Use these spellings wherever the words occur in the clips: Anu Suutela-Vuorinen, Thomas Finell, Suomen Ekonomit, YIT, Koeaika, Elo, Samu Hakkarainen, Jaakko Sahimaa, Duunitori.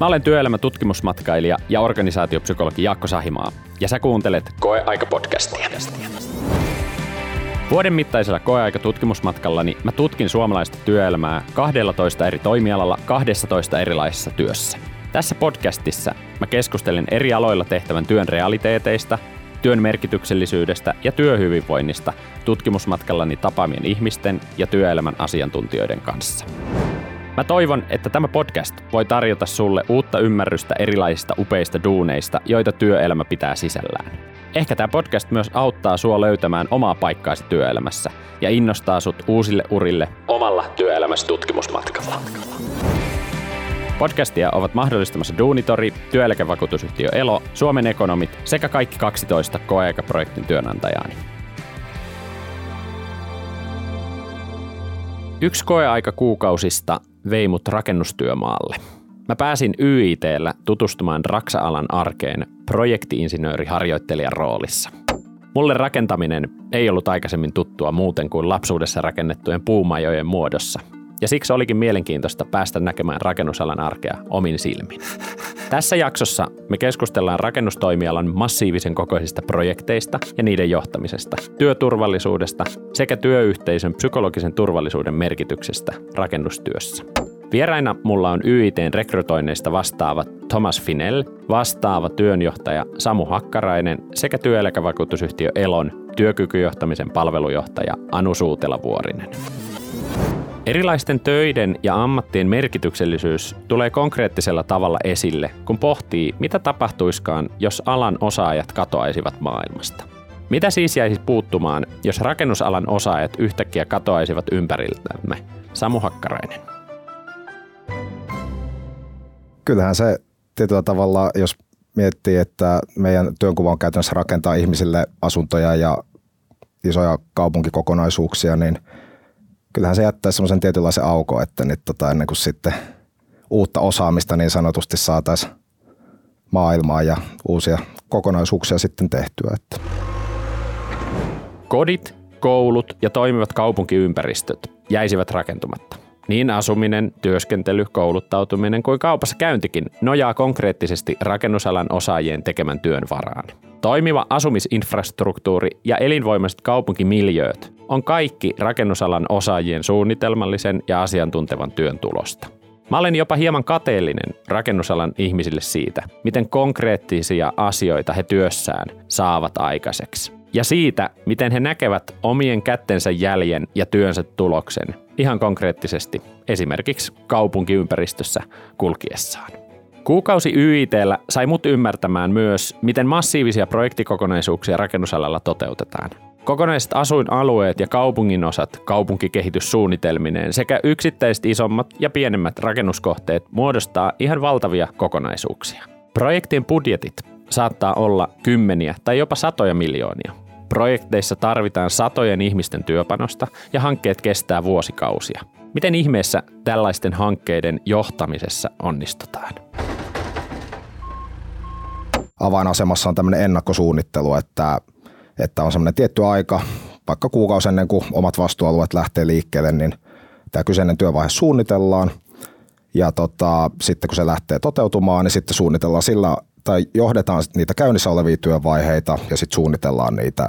Mä olen työelämätutkimusmatkailija ja organisaatiopsykologi Jaakko Sahimaa, ja sä kuuntelet Koeaika-podcastia. Vuoden mittaisella koeaikatutkimusmatkallani mä tutkin suomalaista työelämää 12 eri toimialalla 12 erilaisessa työssä. Tässä podcastissa mä keskustelen eri aloilla tehtävän työn realiteeteista, työn merkityksellisyydestä ja työhyvinvoinnista tutkimusmatkallani tapaamien ihmisten ja työelämän asiantuntijoiden kanssa. Mä toivon, että tämä podcast voi tarjota sulle uutta ymmärrystä erilaisista upeista duuneista, joita työelämä pitää sisällään. Ehkä tämä podcast myös auttaa sua löytämään omaa paikkaasi työelämässä ja innostaa sut uusille urille omalla työelämässä tutkimusmatkalla. Podcastia ovat mahdollistamassa Duunitori, työeläkevakuutusyhtiö Elo, Suomen Ekonomit sekä kaikki 12 Koeaika-projektin työnantajaani. Yksi koeaikakuukausista vei mut rakennustyömaalle. Mä pääsin YIT:llä tutustumaan raksa-alan arkeen projektiinsinööriharjoittelijan roolissa. Mulle rakentaminen ei ollut aikaisemmin tuttua muuten kuin lapsuudessa rakennettujen puumajojen muodossa. Ja siksi olikin mielenkiintoista päästä näkemään rakennusalan arkea omin silmin. Tässä jaksossa me keskustellaan rakennustoimialan massiivisen kokoisista projekteista ja niiden johtamisesta, työturvallisuudesta sekä työyhteisön psykologisen turvallisuuden merkityksestä rakennustyössä. Vieraina mulla on YIT:n rekrytoinneista vastaava Thomas Finell, vastaava työnjohtaja Samu Hakkarainen sekä työeläkevakuutusyhtiö Elon työkykyjohtamisen palvelujohtaja Anu Suutela-Vuorinen. Erilaisten töiden ja ammattien merkityksellisyys tulee konkreettisella tavalla esille, kun pohtii, mitä tapahtuiskaan, jos alan osaajat katoaisivat maailmasta. Mitä siis jäisi puuttumaan, jos rakennusalan osaajat yhtäkkiä katoaisivat ympäriltämme? Samu Hakkarainen. Kyllähän se tietyllä tavalla, jos miettii, että meidän työnkuva on käytännössä rakentaa ihmisille asuntoja ja isoja kaupunkikokonaisuuksia, niin kyllähän se jättäisi semmoisen tietynlaisen aukon, että nyt ennen kuin sitten uutta osaamista niin sanotusti saataisiin maailmaa ja uusia kokonaisuuksia sitten tehtyä. Että. Kodit, koulut ja toimivat kaupunkiympäristöt jäisivät rakentumatta. Niin asuminen, työskentely, kouluttautuminen kuin kaupassa käyntikin nojaa konkreettisesti rakennusalan osaajien tekemän työn varaan. Toimiva asumisinfrastruktuuri ja elinvoimaiset kaupunkimiljööt on kaikki rakennusalan osaajien suunnitelmallisen ja asiantuntevan työn tulosta. Mä olen jopa hieman kateellinen rakennusalan ihmisille siitä, miten konkreettisia asioita he työssään saavat aikaiseksi. Ja siitä, miten he näkevät omien kättensä jäljen ja työnsä tuloksen ihan konkreettisesti esimerkiksi kaupunkiympäristössä kulkiessaan. Kuukausi YIT:llä sai mut ymmärtämään myös, miten massiivisia projektikokonaisuuksia rakennusalalla toteutetaan. Kokonaiset asuinalueet ja kaupunginosat kaupunkikehityssuunnitelmineen sekä yksittäiset isommat ja pienemmät rakennuskohteet muodostaa ihan valtavia kokonaisuuksia. Projektien budjetit saattaa olla kymmeniä tai jopa satoja miljoonia. Projekteissa tarvitaan satojen ihmisten työpanosta ja hankkeet kestää vuosikausia. Miten ihmeessä tällaisten hankkeiden johtamisessa onnistutaan? Avainasemassa on tämmöinen ennakkosuunnittelu, että on semmoinen tietty aika, vaikka kuukausi ennen kuin omat vastuualueet lähtee liikkeelle, niin tämä kyseinen työvaihe suunnitellaan. Ja sitten kun se lähtee toteutumaan, niin sitten suunnitellaan sillä tai johdetaan niitä käynnissä olevia työvaiheita ja sitten suunnitellaan niitä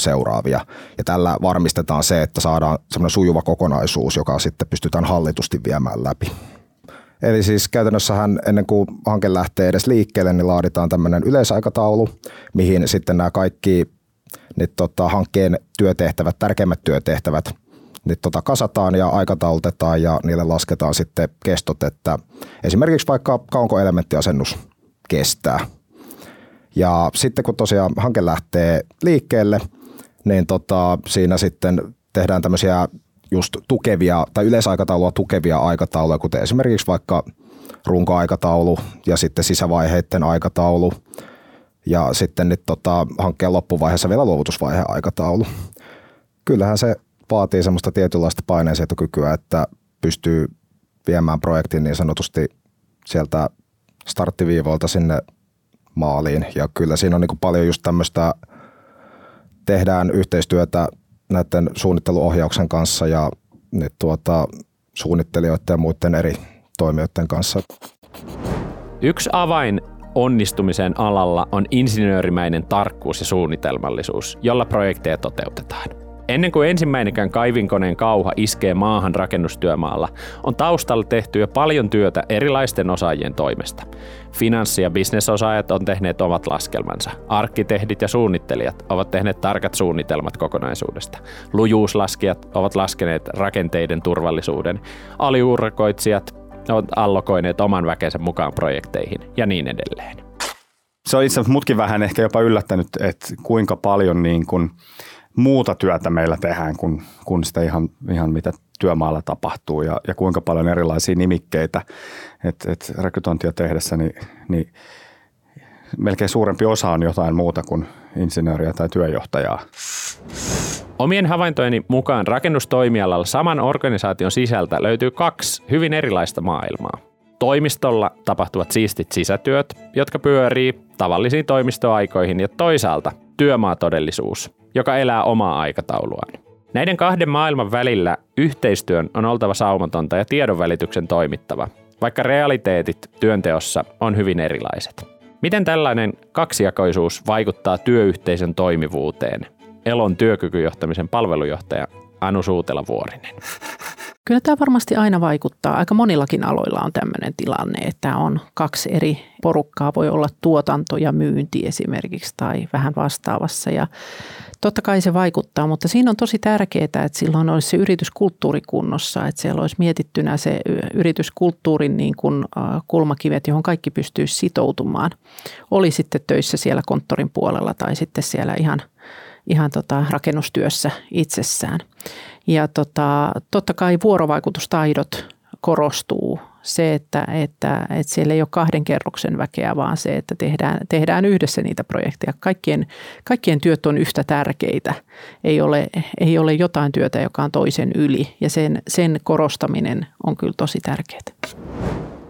seuraavia. Ja tällä varmistetaan se, että saadaan semmoinen sujuva kokonaisuus, joka sitten pystytään hallitusti viemään läpi. Eli siis käytännössähän ennen kuin hanke lähtee edes liikkeelle, niin laaditaan tämmöinen yleisaikataulu, mihin sitten nämä kaikki hankkeen työtehtävät, tärkeimmät työtehtävät kasataan ja aikataulutetaan ja niille lasketaan sitten kestot, että esimerkiksi vaikka kauanko elementtiasennus kestää. Ja sitten kun tosiaan hanke lähtee liikkeelle, niin siinä sitten tehdään tämmöisiä just tukevia tai yleisaikataulua tukevia aikatauluja, kuten esimerkiksi vaikka runkoaikataulu ja sitten sisävaiheiden aikataulu ja sitten hankkeen loppuvaiheessa vielä luovutusvaiheen aikataulu. Kyllähän se vaatii semmoista tietynlaista paineensietokykyä, että pystyy viemään projektin niin sanotusti sieltä starttiviivoilta sinne maaliin. Ja kyllä siinä on niin paljon just tämmöistä, tehdään yhteistyötä näiden suunnitteluohjauksen kanssa ja suunnittelijoiden ja muiden eri toimijoiden kanssa. Yksi avain onnistumisen alalla on insinöörimäinen tarkkuus ja suunnitelmallisuus, jolla projekteja toteutetaan. Ennen kuin ensimmäinenkään kaivinkoneen kauha iskee maahan rakennustyömaalla, on taustalla tehty jo paljon työtä erilaisten osaajien toimesta. Finanssi- ja bisnesosaajat on tehneet omat laskelmansa. Arkkitehdit ja suunnittelijat ovat tehneet tarkat suunnitelmat kokonaisuudesta. Lujuuslaskijat ovat laskeneet rakenteiden turvallisuuden. Aliurakoitsijat ovat allokoineet oman väkensä mukaan projekteihin ja niin edelleen. Se on itse asiassa mutkin vähän ehkä jopa yllättänyt, että kuinka paljon niin kuin muuta työtä meillä tehdään kuin sitä ihan mitä työmaalla tapahtuu ja kuinka paljon erilaisia nimikkeitä. Et rekrytointia tehdessä niin melkein suurempi osa on jotain muuta kuin insinööriä tai työjohtajaa. Omien havaintojeni mukaan rakennustoimialalla saman organisaation sisältä löytyy kaksi hyvin erilaista maailmaa. Toimistolla tapahtuvat siistit sisätyöt, jotka pyörii tavallisiin toimistoaikoihin, ja toisaalta työmaatodellisuus, joka elää omaa aikatauluaan. Näiden kahden maailman välillä yhteistyön on oltava saumatonta ja tiedonvälityksen toimittava, vaikka realiteetit työnteossa on hyvin erilaiset. Miten tällainen kaksijakoisuus vaikuttaa työyhteisön toimivuuteen? Elon työkykyjohtamisen palvelujohtaja Anu Suutela-Vuorinen. Kyllä tämä varmasti aina vaikuttaa. Aika monillakin aloilla on tämmöinen tilanne, että on kaksi eri porukkaa. Voi olla tuotanto ja myynti esimerkiksi tai vähän vastaavassa. Ja totta kai se vaikuttaa, mutta siinä on tosi tärkeää, että silloin olisi se yrityskulttuuri kunnossa. Että siellä olisi mietittynä se yrityskulttuurin niin kuin kulmakivet, johon kaikki pystyisi sitoutumaan. Oli sitten töissä siellä konttorin puolella tai sitten siellä ihan rakennustyössä itsessään. Ja totta kai vuorovaikutustaidot korostuu. Se, että siellä ei ole kahden kerroksen väkeä, vaan se, että tehdään yhdessä niitä projekteja. Kaikkien työt on yhtä tärkeitä. Ei ole jotain työtä, joka on toisen yli. Ja sen korostaminen on kyllä tosi tärkeää.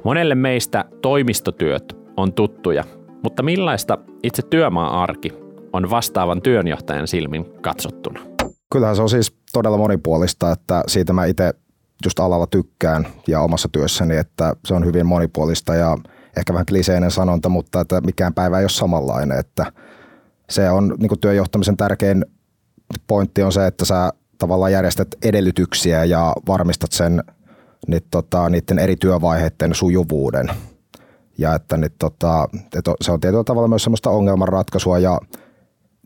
Monelle meistä toimistotyöt on tuttuja, mutta millaista itse työmaa-arki on vastaavan työnjohtajan silmin katsottuna? Kyllähän se on siis todella monipuolista, että siitä mä itse just alalla tykkään ja omassa työssäni, että se on hyvin monipuolista ja ehkä vähän kliseinen sanonta, mutta että mikään päivä ei ole samanlainen. Että se on niin kuin työnjohtamisen tärkein pointti on se, että sä tavallaan järjestät edellytyksiä ja varmistat sen niiden eri työvaiheiden sujuvuuden. Ja että se on tietyllä tavalla myös semmoista ongelmanratkaisua ja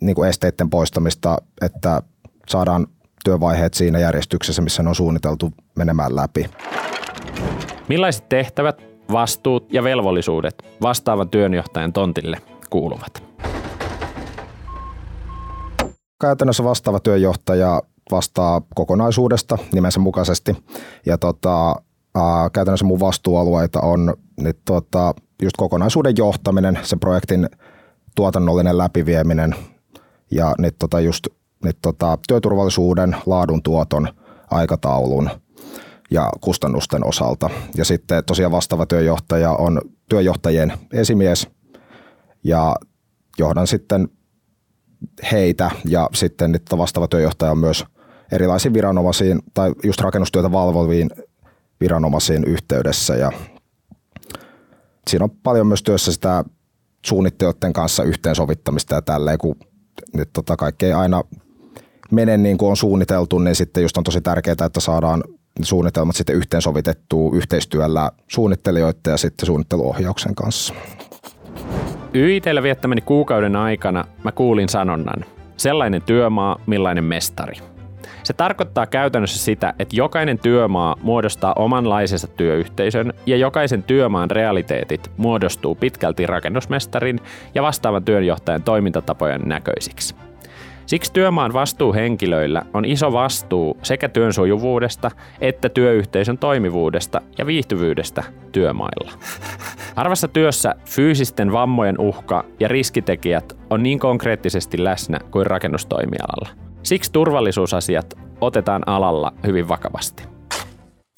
niin kuin esteiden poistamista, että saadaan työvaiheet siinä järjestyksessä, missä ne on suunniteltu menemään läpi. Millaiset tehtävät, vastuut ja velvollisuudet vastaavan työnjohtajan tontille kuuluvat? Käytännössä vastaava työnjohtaja vastaa kokonaisuudesta nimensä mukaisesti. Ja käytännössä mun vastuualueita on just kokonaisuuden johtaminen, sen projektin tuotannollinen läpivieminen, ja työturvallisuuden, laadun, tuoton, aikataulun ja kustannusten osalta. Ja sitten tosiaan vastaava työjohtaja on työjohtajien esimies ja johdan sitten heitä, ja sitten vastaava työjohtaja on myös erilaisiin viranomaisiin tai just rakennustyötä valvoviin viranomaisiin yhteydessä, ja siinä on paljon myös työssä sitä suunnittelijoiden kanssa yhteensovittamista ja tälleen, kun kaikki ei aina mene niin kuin on suunniteltu, niin sitten just on tosi tärkeää, että saadaan suunnitelmat sitten yhteensovitettua yhteistyöllä suunnittelijoiden ja sitten suunnitteluohjauksen kanssa. YIT:llä viettämäni kuukauden aikana mä kuulin sanonnan, sellainen työmaa, millainen mestari. Se tarkoittaa käytännössä sitä, että jokainen työmaa muodostaa omanlaisensa työyhteisön ja jokaisen työmaan realiteetit muodostuu pitkälti rakennusmestarin ja vastaavan työnjohtajan toimintatapojen näköisiksi. Siksi työmaan vastuuhenkilöillä on iso vastuu sekä työn sujuvuudesta että työyhteisön toimivuudesta ja viihtyvyydestä työmailla. Harvassa työssä fyysisten vammojen uhka ja riskitekijät on niin konkreettisesti läsnä kuin rakennustoimialalla. Siksi turvallisuusasiat otetaan alalla hyvin vakavasti.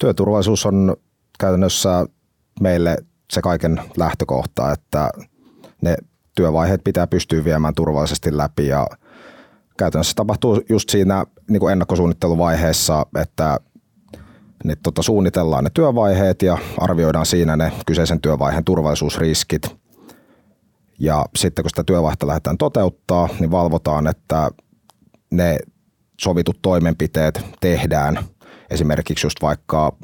Työturvallisuus on käytännössä meille se kaiken lähtökohta, että ne työvaiheet pitää pystyä viemään turvallisesti läpi, ja käytännössä tapahtuu just siinä niin kuin ennakkosuunnitteluvaiheessa, että niin suunnitellaan ne työvaiheet ja arvioidaan siinä ne kyseisen työvaiheen turvallisuusriskit. Ja sitten kun sitä työvaihetta lähdetään toteuttaa, niin valvotaan, että ne sovitut toimenpiteet tehdään. Esimerkiksi just vaikka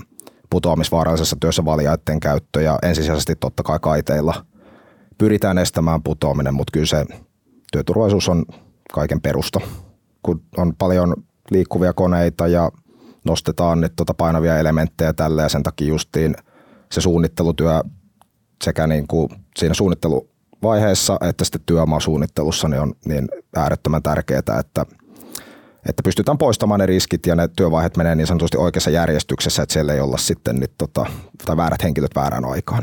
putoamisvaarallisessa työssä valjaiden käyttö ja ensisijaisesti totta kai kaiteilla pyritään estämään putoaminen, mutta kyllä se työturvallisuus on kaiken perusta. Kun on paljon liikkuvia koneita ja nostetaan nyt painavia elementtejä tälle ja sen takia justiin se suunnittelutyö sekä niin kuin siinä suunnitteluvaiheessa että sitten työmaasuunnittelussa niin on niin äärettömän tärkeää, että pystytään poistamaan ne riskit ja ne työvaiheet menee niin sanotusti oikeassa järjestyksessä, että siellä ei olla sitten tai väärät henkilöt väärään aikaan.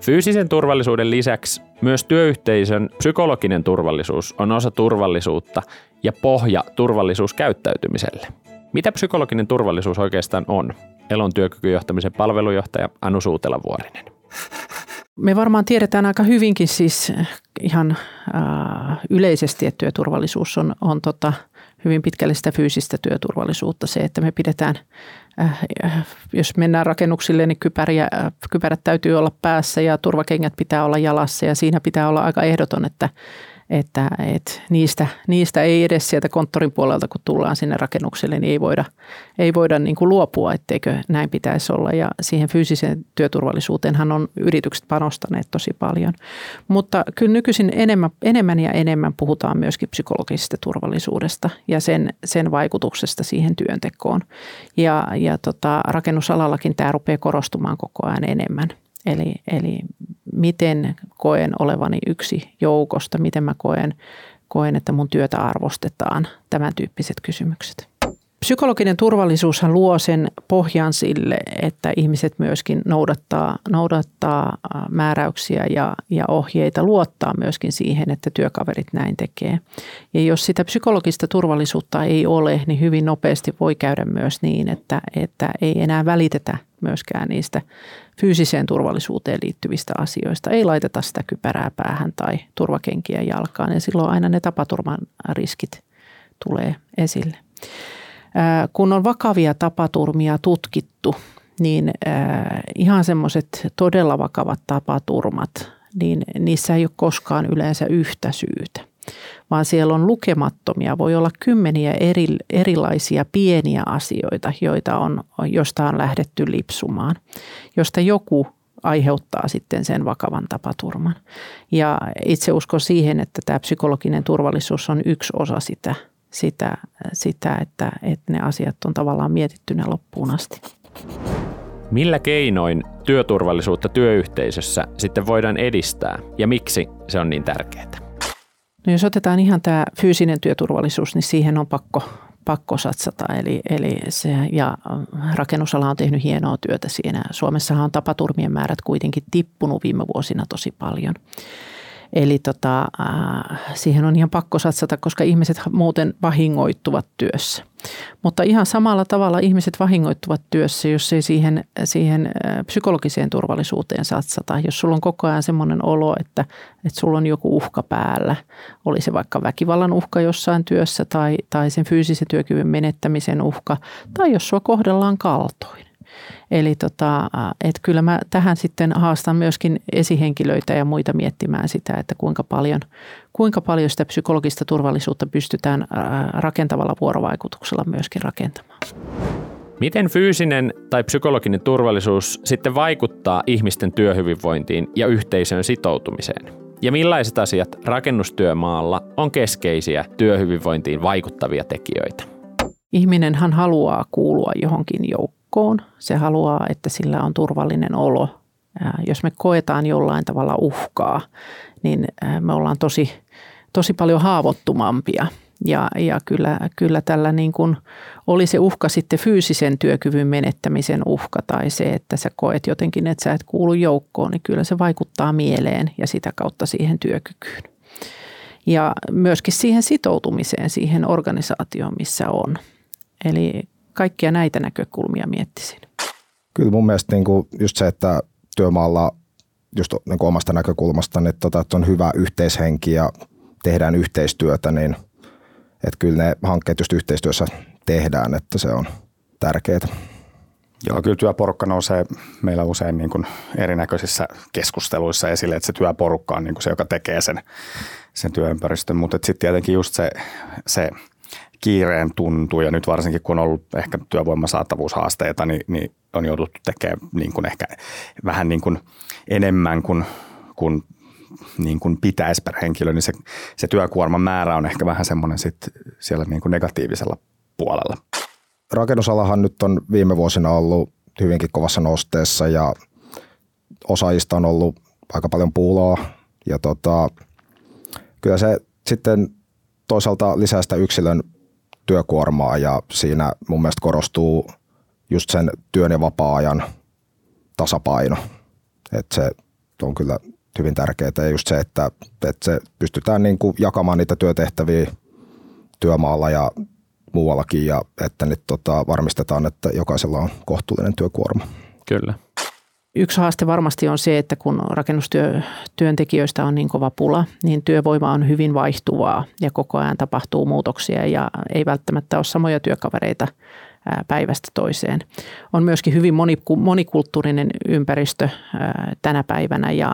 Fyysisen turvallisuuden lisäksi myös työyhteisön psykologinen turvallisuus on osa turvallisuutta ja pohja turvallisuuskäyttäytymiselle. Mitä psykologinen turvallisuus oikeastaan on? Elon työkykyjohtamisen palvelujohtaja Anu Suutela-Vuorinen. Me varmaan tiedetään aika hyvinkin siis ihan yleisesti, että työturvallisuus on hyvin pitkälle sitä fyysistä työturvallisuutta. Se, että me pidetään, jos mennään rakennuksille, niin kypärät täytyy olla päässä ja turvakengät pitää olla jalassa ja siinä pitää olla aika ehdoton, että niistä ei edes sieltä konttorin puolelta, kun tullaan sinne rakennukselle, niin ei voida niin kuin luopua, etteikö näin pitäisi olla. Ja siihen fyysiseen työturvallisuuteenhan on yritykset panostaneet tosi paljon. Mutta kyllä nykyisin enemmän ja enemmän puhutaan myöskin psykologisesta turvallisuudesta ja sen vaikutuksesta siihen työntekoon. Ja rakennusalallakin tämä rupeaa korostumaan koko ajan enemmän. Eli miten koen olevani yksi joukosta, miten mä koen, että mun työtä arvostetaan, tämän tyyppiset kysymykset. Psykologinen turvallisuushan luo sen pohjan sille, että ihmiset myöskin noudattaa määräyksiä ja ohjeita, luottaa myöskin siihen, että työkaverit näin tekee. Ja jos sitä psykologista turvallisuutta ei ole, niin hyvin nopeasti voi käydä myös niin, että ei enää välitetä myöskään niistä fyysiseen turvallisuuteen liittyvistä asioista. Ei laiteta sitä kypärää päähän tai turvakenkiä jalkaan ja silloin aina ne tapaturman riskit tulee esille. Kun on vakavia tapaturmia tutkittu, niin ihan semmoiset todella vakavat tapaturmat, niin niissä ei ole koskaan yleensä yhtä syytä, vaan siellä on lukemattomia, voi olla kymmeniä erilaisia pieniä asioita, joista on lähdetty lipsumaan, josta joku aiheuttaa sitten sen vakavan tapaturman. Ja itse uskon siihen, että tämä psykologinen turvallisuus on yksi osa sitä, että ne asiat on tavallaan mietittynä loppuun asti. Millä keinoin työturvallisuutta työyhteisössä sitten voidaan edistää ja miksi se on niin tärkeää? No jos otetaan ihan tämä fyysinen työturvallisuus, niin siihen on pakko satsata. Eli rakennusala on tehnyt hienoa työtä siinä. Suomessahan on tapaturmien määrät kuitenkin tippunut viime vuosina tosi paljon. Eli siihen on ihan pakko satsata, koska ihmiset muuten vahingoittuvat työssä. Mutta ihan samalla tavalla ihmiset vahingoittuvat työssä, jos ei siihen psykologiseen turvallisuuteen satsata. Jos sulla on koko ajan semmoinen olo, että sulla on joku uhka päällä, oli se vaikka väkivallan uhka jossain työssä tai sen fyysisen työkyvyn menettämisen uhka, tai jos sua kohdellaan kaltoin. Eli kyllä mä tähän sitten haastan myöskin esihenkilöitä ja muita miettimään sitä, että kuinka paljon sitä psykologista turvallisuutta pystytään rakentavalla vuorovaikutuksella myöskin rakentamaan. Miten fyysinen tai psykologinen turvallisuus sitten vaikuttaa ihmisten työhyvinvointiin ja yhteisöön sitoutumiseen? Ja millaiset asiat rakennustyömaalla on keskeisiä työhyvinvointiin vaikuttavia tekijöitä? Ihminenhän haluaa kuulua johonkin joukkoon. Se haluaa, että sillä on turvallinen olo. Jos me koetaan jollain tavalla uhkaa, niin me ollaan tosi paljon haavoittumampia. Ja kyllä tällä niin kuin oli se uhka sitten fyysisen työkyvyn menettämisen uhka tai se, että sä koet jotenkin, että sä et kuulu joukkoon, niin kyllä se vaikuttaa mieleen ja sitä kautta siihen työkykyyn. Ja myöskin siihen sitoutumiseen, siihen organisaatioon, missä on. Eli kaikkia näitä näkökulmia miettisin. Kyllä mun mielestä just se, että työmaalla just omasta näkökulmasta, että on hyvä yhteishenki ja tehdään yhteistyötä, niin että kyllä ne hankkeet just yhteistyössä tehdään, että se on tärkeää. Joo, kyllä työporukka nousee meillä usein niin kuin erinäköisissä keskusteluissa esille, että se työporukka on niin kuin se, joka tekee sen työympäristön, mutta sitten tietenkin just se kiireen tuntuu ja nyt varsinkin kun on ollut ehkä työvoiman saatavuushaasteita, niin on jouduttu tekemään niin kuin ehkä vähän niin kuin enemmän kuin niin kuin pitäisi per henkilö, niin se työkuorman määrä on ehkä vähän semmoinen sitten siellä niin kuin negatiivisella puolella. Rakennusalahan nyt on viime vuosina ollut hyvinkin kovassa nosteessa ja osaajista on ollut aika paljon pulaa ja kyllä se sitten toisaalta lisää sitä yksilön työkuormaa ja siinä mun mielestä korostuu just sen työn ja vapaa-ajan tasapaino, että se on kyllä hyvin tärkeää ja just se, että se pystytään niin kuin jakamaan niitä työtehtäviä työmaalla ja muuallakin ja että nyt varmistetaan, että jokaisella on kohtuullinen työkuorma. Kyllä. Yksi haaste varmasti on se, että kun rakennustyöntekijöistä on niin kova pula, niin työvoima on hyvin vaihtuvaa ja koko ajan tapahtuu muutoksia ja ei välttämättä ole samoja työkavereita päivästä toiseen. On myöskin hyvin monikulttuurinen ympäristö tänä päivänä ja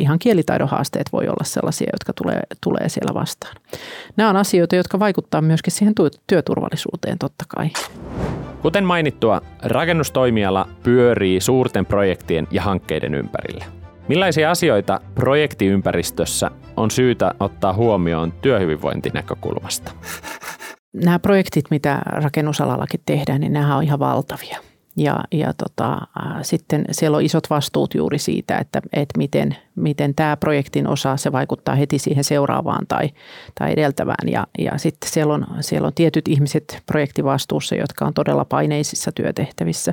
ihan kielitaidon haasteet voi olla sellaisia, jotka tulee siellä vastaan. Nämä on asioita, jotka vaikuttavat myöskin siihen työturvallisuuteen totta kai. Kuten mainittua, rakennustoimiala pyörii suurten projektien ja hankkeiden ympärillä. Millaisia asioita projektiympäristössä on syytä ottaa huomioon työhyvinvointinäkökulmasta? Nämä projektit, mitä rakennusalallakin tehdään, niin nämä on ihan valtavia. Sitten siellä on isot vastuut juuri siitä, että miten tämä projektin osa, se vaikuttaa heti siihen seuraavaan tai edeltävään. Ja sitten siellä on tietyt ihmiset projektivastuussa, jotka on todella paineisissa työtehtävissä.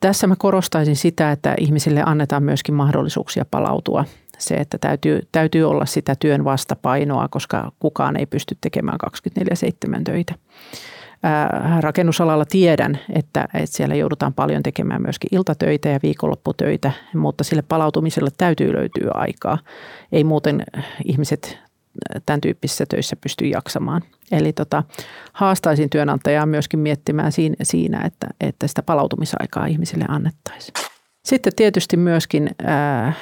Tässä mä korostaisin sitä, että ihmisille annetaan myöskin mahdollisuuksia palautua. Se, että täytyy olla sitä työn vastapainoa, koska kukaan ei pysty tekemään 24/7 töitä. Rakennusalalla tiedän, että siellä joudutaan paljon tekemään myöskin iltatöitä ja viikonlopputöitä, mutta sille palautumiselle täytyy löytyä aikaa. Ei muuten ihmiset tämän tyyppisissä töissä pysty jaksamaan. Eli haastaisin työnantajaa myöskin miettimään siinä, että sitä palautumisaikaa ihmisille annettaisiin. Sitten tietysti myöskin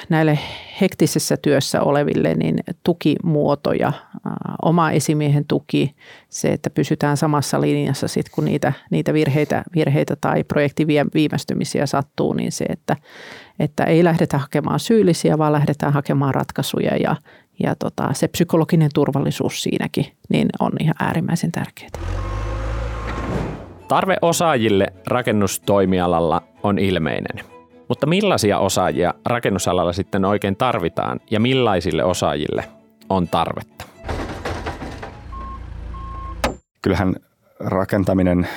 näille hektisessä työssä oleville niin tukimuotoja, oma esimiehen tuki, se, että pysytään samassa linjassa sit, kun niitä virheitä tai projektiviivästymisiä sattuu, niin se, että ei lähdetä hakemaan syyllisiä, vaan lähdetään hakemaan ratkaisuja ja se psykologinen turvallisuus siinäkin niin on ihan äärimmäisen tärkeää. Tarve osaajille rakennustoimialalla on ilmeinen. Mutta millaisia osaajia rakennusalalla sitten oikein tarvitaan ja millaisille osaajille on tarvetta? Kyllähän rakentaminen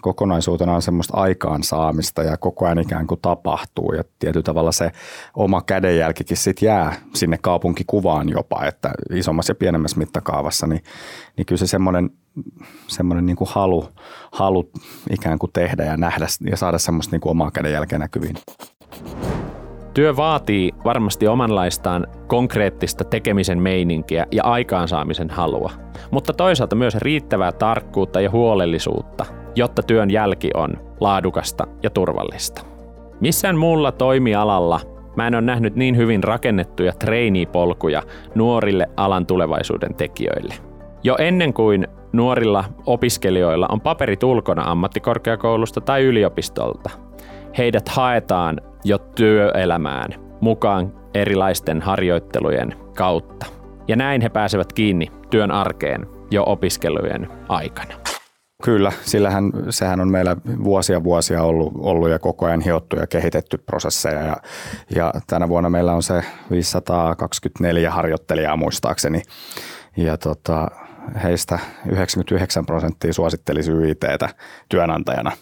kokonaisuutena on semmoista aikaansaamista ja koko ajan ikään kuin tapahtuu ja tietyllä tavalla se oma kädenjälkikin sitten jää sinne kaupunkikuvaan jopa, että isommassa ja pienemmässä mittakaavassa, niin kyllä se semmoinen niin kuin halu ikään kuin tehdä ja nähdä ja saada semmoista niin kuin omaa kädenjälkeä näkyviin. Työ vaatii varmasti omanlaistaan konkreettista tekemisen meininkiä ja aikaansaamisen halua, mutta toisaalta myös riittävää tarkkuutta ja huolellisuutta, jotta työn jälki on laadukasta ja turvallista. Missään muulla toimialalla mä en ole nähnyt niin hyvin rakennettuja trainee-polkuja nuorille alan tulevaisuuden tekijöille. Jo ennen kuin nuorilla opiskelijoilla on paperit ulkona ammattikorkeakoulusta tai yliopistolta, heidät haetaan jo työelämään mukaan erilaisten harjoittelujen kautta. Ja näin he pääsevät kiinni työn arkeen jo opiskelujen aikana. Kyllä, sehän on meillä vuosia ollut ja koko ajan hiottu ja kehitetty prosesseja. Ja tänä vuonna meillä on se 524 harjoittelijaa muistaakseni. Ja heistä 99% suosittelisi YIT:tä työnantajana.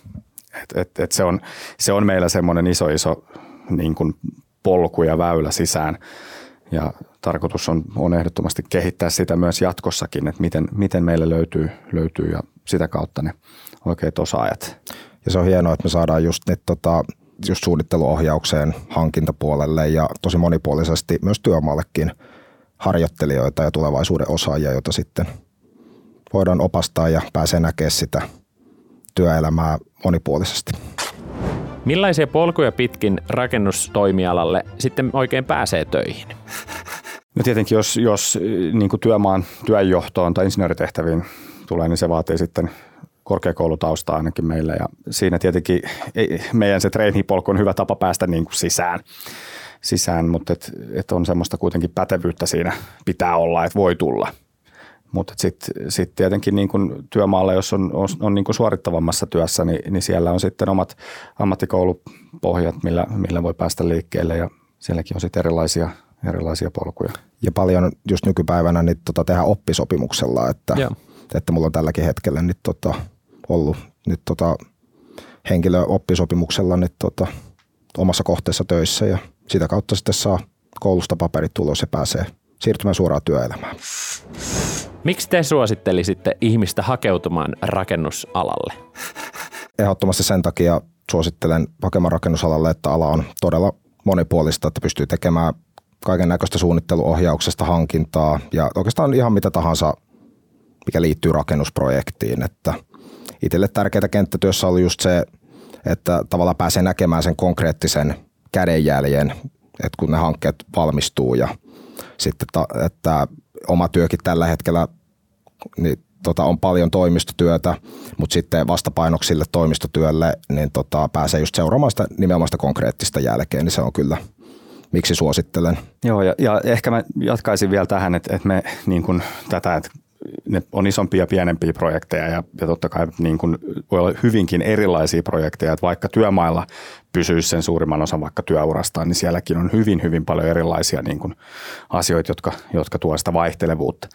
Et se on meillä semmoinen iso niin kuin polku ja väylä sisään ja tarkoitus on ehdottomasti kehittää sitä myös jatkossakin, että miten meillä löytyy ja sitä kautta ne oikeat osaajat. Ja se on hienoa, että me saadaan just nyt just suunnitteluohjaukseen hankintapuolelle ja tosi monipuolisesti myös työmaallekin harjoittelijoita ja tulevaisuuden osaajia, joita sitten voidaan opastaa ja pääsee näkemään sitä työelämää monipuolisesti. Millaisia polkuja pitkin rakennustoimialalle sitten oikein pääsee töihin? No tietenkin, jos niin kuin työnjohtoon tai insinööritehtäviin tulee, niin se vaatii sitten korkeakoulutaustaa ainakin meillä. Ja siinä tietenkin meidän se trainee-polku on hyvä tapa päästä niin kuin sisään, mutta et on semmoista kuitenkin pätevyyttä siinä pitää olla, että voi tulla. Mutta sitten tietenkin niin kun työmaalla, jos on niin kun suorittavammassa työssä, niin siellä on sitten omat ammattikoulupohjat, millä voi päästä liikkeelle, ja sielläkin on sitten erilaisia polkuja. Ja paljon just nykypäivänä niin tehdään oppisopimuksella, että mulla on tälläkin hetkellä nyt ollut nyt henkilö oppisopimuksella nyt omassa kohteessa töissä, ja sitä kautta sitten saa koulusta paperit tulos ja pääsee siirtymään suoraan työelämään. Miksi te suosittelisitte ihmistä hakeutumaan rakennusalalle? Ehdottomasti sen takia suosittelen hakemaan rakennusalalle, että ala on todella monipuolista, että pystyy tekemään kaiken näköistä suunnitteluohjauksesta, hankintaa ja oikeastaan ihan mitä tahansa, mikä liittyy rakennusprojektiin. Että itselle tärkeää kenttätyössä oli just se, että tavallaan pääsee näkemään sen konkreettisen kädenjäljen, että kun ne hankkeet valmistuu, ja sitten, että oma työkin tällä hetkellä niin, on paljon toimistotyötä, mutta sitten vastapainoksi sille toimistotyölle niin, pääsee just seuraamaan sitä nimenomaan sitä konkreettista jälkeen, niin se on kyllä, miksi suosittelen. Joo, ja ehkä mä jatkaisin vielä tähän, että me niin kun tätä, että ne on isompia ja pienempiä projekteja, ja totta kai niin kun voi olla hyvinkin erilaisia projekteja, että vaikka työmailla pysyisi sen suurimman osan vaikka työurastaan, niin sielläkin on hyvin paljon erilaisia niin kun asioita, jotka tuovat sitä vaihtelevuutta.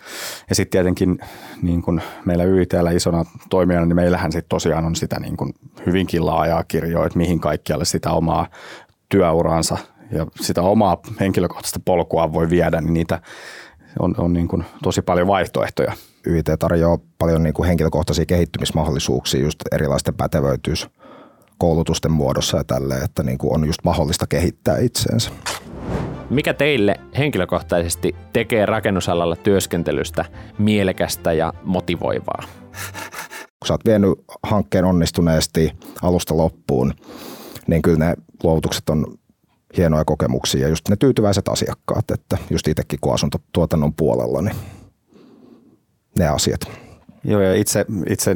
Ja sitten tietenkin niin kun meillä YIT:llä isona toimijana, niin meillähän sitten tosiaan on sitä niin kun hyvinkin laajaa kirjoa, että mihin kaikkialle sitä omaa työuraansa ja sitä omaa henkilökohtaista polkua voi viedä, niin niitä on niin kuin tosi paljon vaihtoehtoja. YIT tarjoaa paljon niin kuin henkilökohtaisia kehittymismahdollisuuksia just erilaisten pätevöityyskoulutusten muodossa ja tälleen, että niin kuin on just mahdollista kehittää itseensä. Mikä teille henkilökohtaisesti tekee rakennusalalla työskentelystä mielekästä ja motivoivaa? Kun sä oot vienyt hankkeen onnistuneesti alusta loppuun, niin kyllä ne luovutukset on hienoja kokemuksia ja just ne tyytyväiset asiakkaat, että just itsekin kun asuntotuotannon puolella, niin ne asiat. Joo, ja itse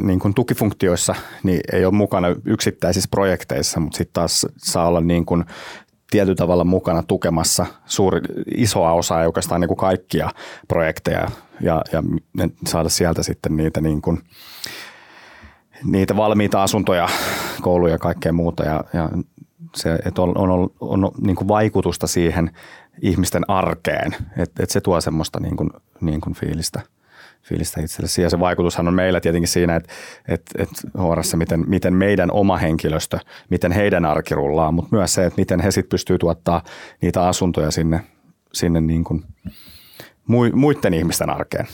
niin kuin tukifunktioissa niin ei ole mukana yksittäisissä projekteissa, mutta sitten taas saa olla niin kuin tietyllä tavalla mukana tukemassa isoa osaa ja oikeastaan niin kuin kaikkia projekteja ja saada sieltä sitten niitä niin kuin niitä valmiita asuntoja, kouluja ja kaikkea muuta, ja se, että on niin kuin vaikutusta siihen ihmisten arkeen, että se tuo semmoista niin kuin fiilistä itsellesi. Ja se vaikutushan on meillä tietenkin siinä, että HR:ssä miten meidän oma henkilöstö, miten heidän arki rullaa, mutta myös se, että miten he sitten pystyy tuottaa niitä asuntoja sinne niin kuin muiden ihmisten arkeen.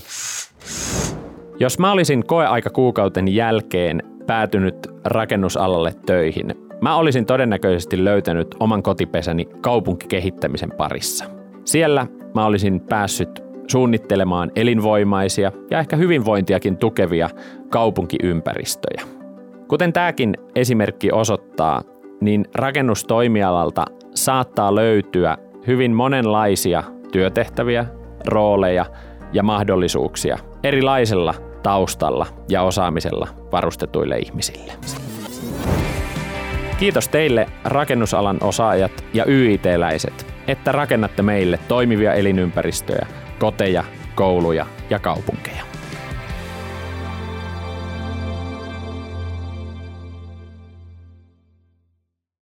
Jos mä olisin koeaikakuukauden jälkeen päätynyt rakennusalalle töihin, mä olisin todennäköisesti löytänyt oman kotipesäni kaupunkikehittämisen parissa. Siellä mä olisin päässyt suunnittelemaan elinvoimaisia ja ehkä hyvinvointiakin tukevia kaupunkiympäristöjä. Kuten tääkin esimerkki osoittaa, niin rakennustoimialalta saattaa löytyä hyvin monenlaisia työtehtäviä, rooleja ja mahdollisuuksia erilaisella taustalla ja osaamisella varustetuille ihmisille. Kiitos teille rakennusalan osaajat ja YIT-läiset, että rakennatte meille toimivia elinympäristöjä, koteja, kouluja ja kaupunkeja.